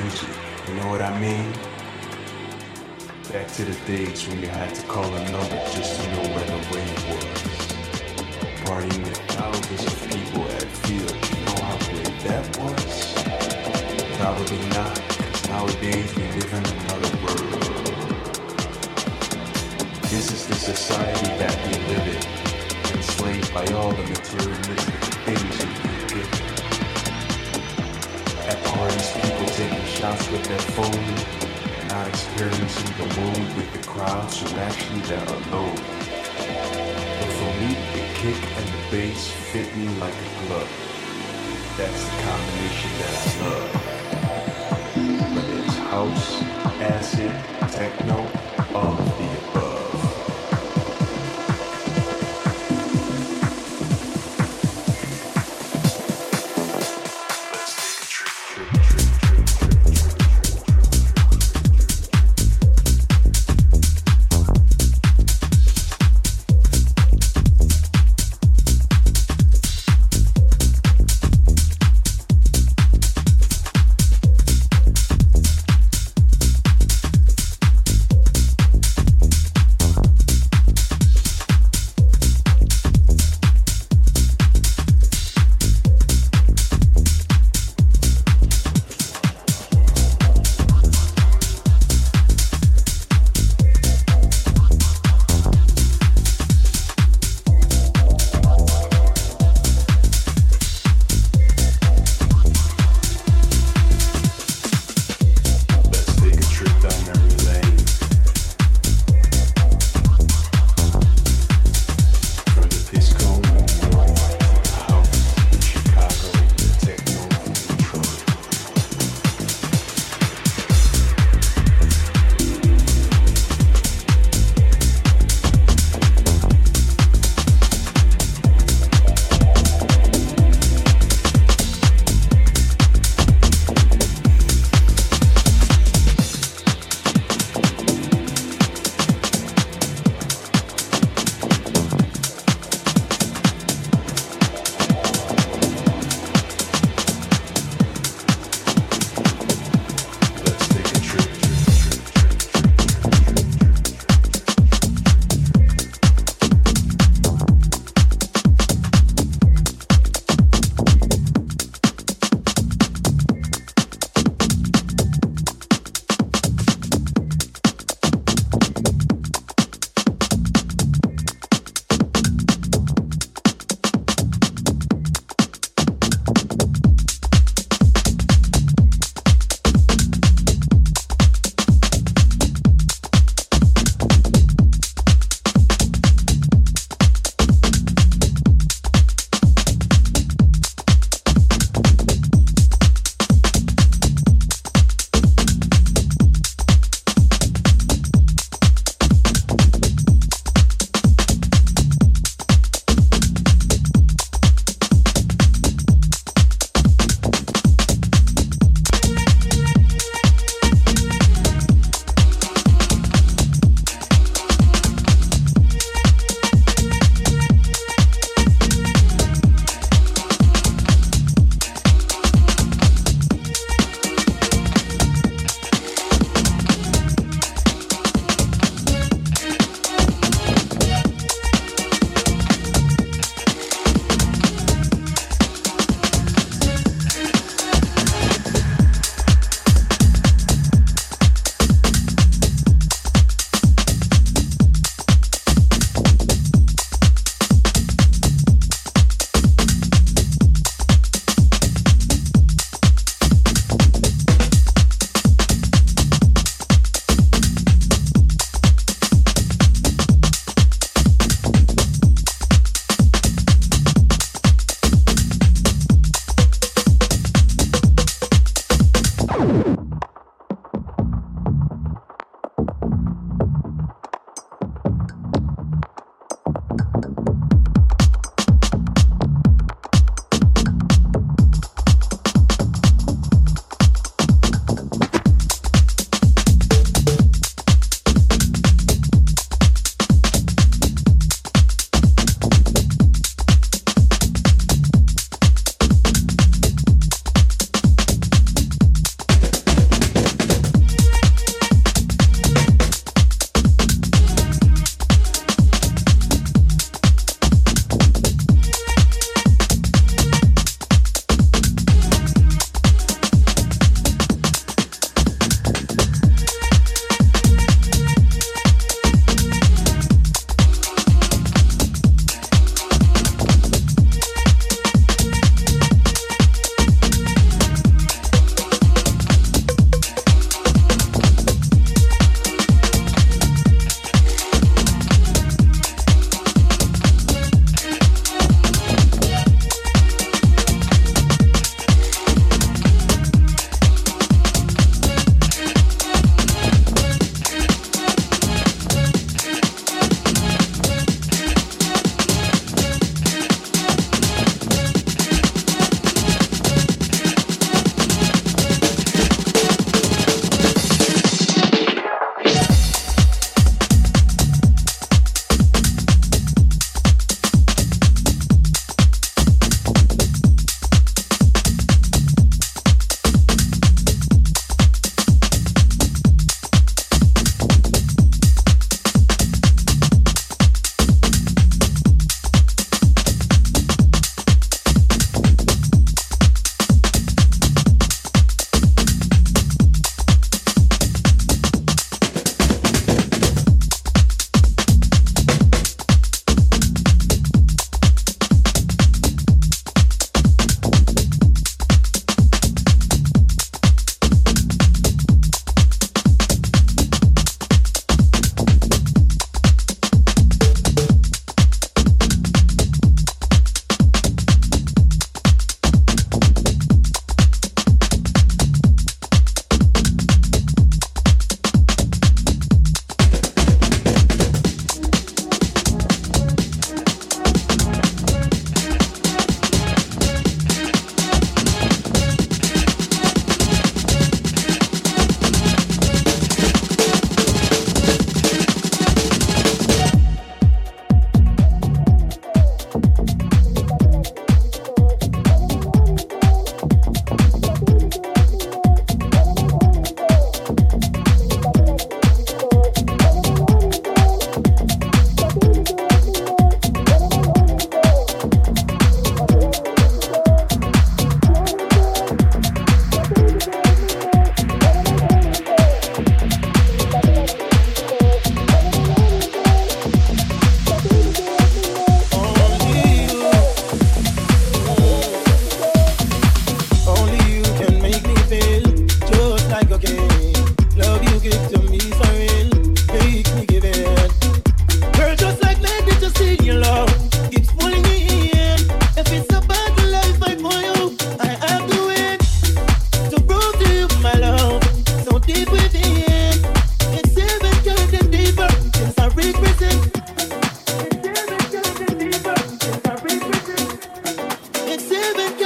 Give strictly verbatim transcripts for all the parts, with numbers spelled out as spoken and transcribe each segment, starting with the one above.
music, you know what I mean? Back to the days when you had to call a number just to know where the rain was. Partying with thousands of people at field, you know how great that was? Probably not, cause nowadays we live in another world. This is the society that we live in, enslaved by all the materialistic things we parties, people taking shots with their phone, not experiencing the mood with the crowd, so actually they're alone. But for me, the kick and the bass fit me like a glove. That's the combination that I love. Whether it's house, acid, techno, all of the above.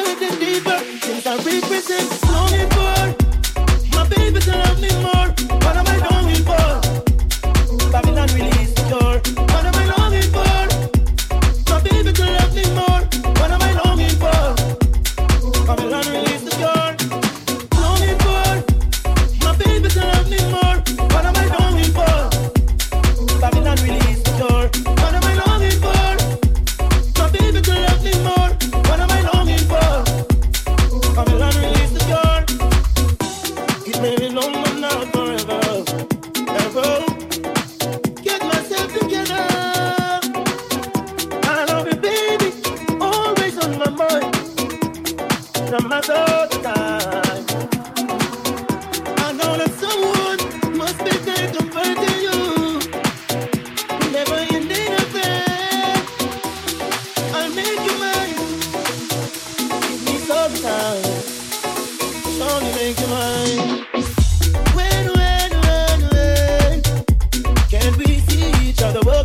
living deeper. Things I represent, longing for my baby to love me more. What am I longing for? Babylon really is secure. What am I longing for? My baby to love me more. What am I longing for? Babylon really is secure. Longing for my baby to love me more. What am I longing for? Babylon really is secure. What am I longing for? My baby to love me more.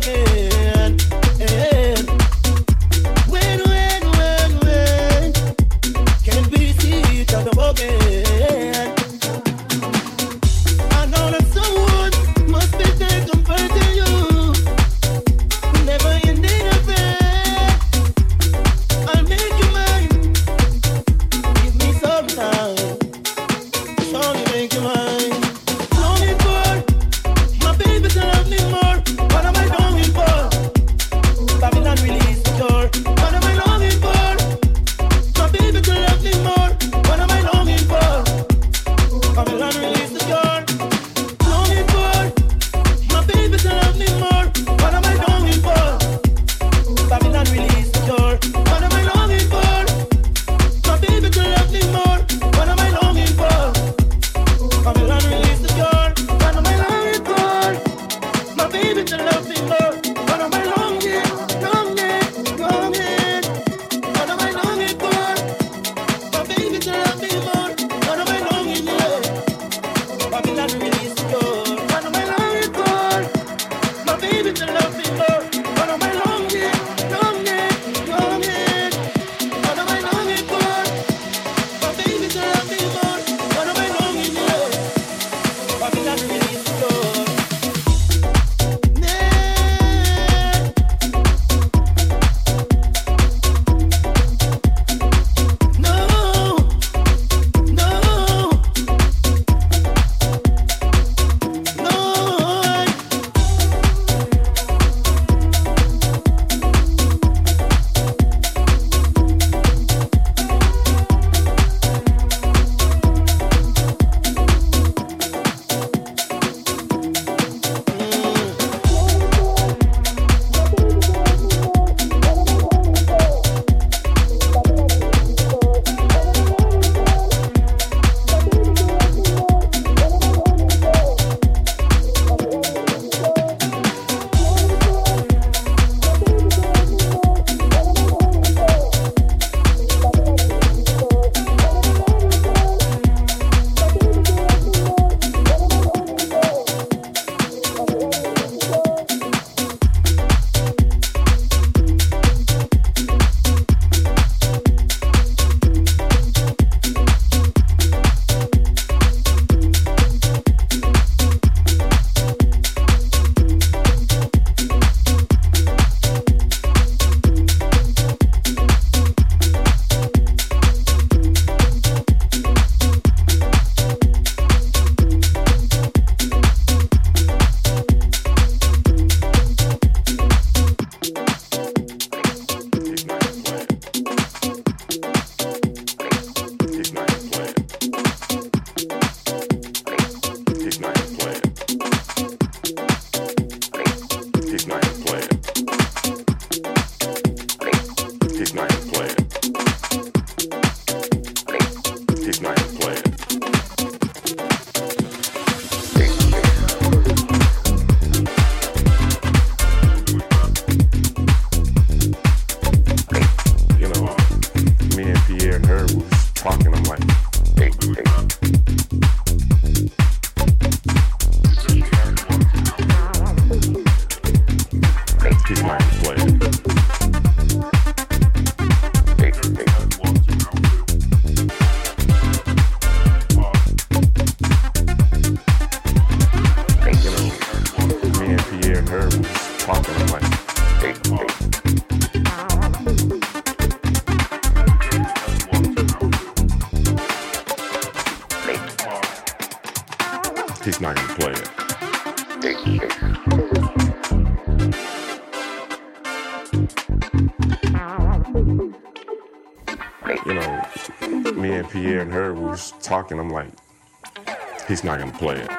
Play. Hey, hey, I want to know. he's not even playing. You know, me and Pierre and her, we were talking, I'm like, he's not gonna play it.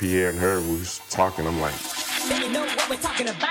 Pierre and her, we was talking, I'm like, do you know what we're talking about?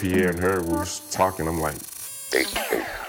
Pierre and her, we were talking, I'm like,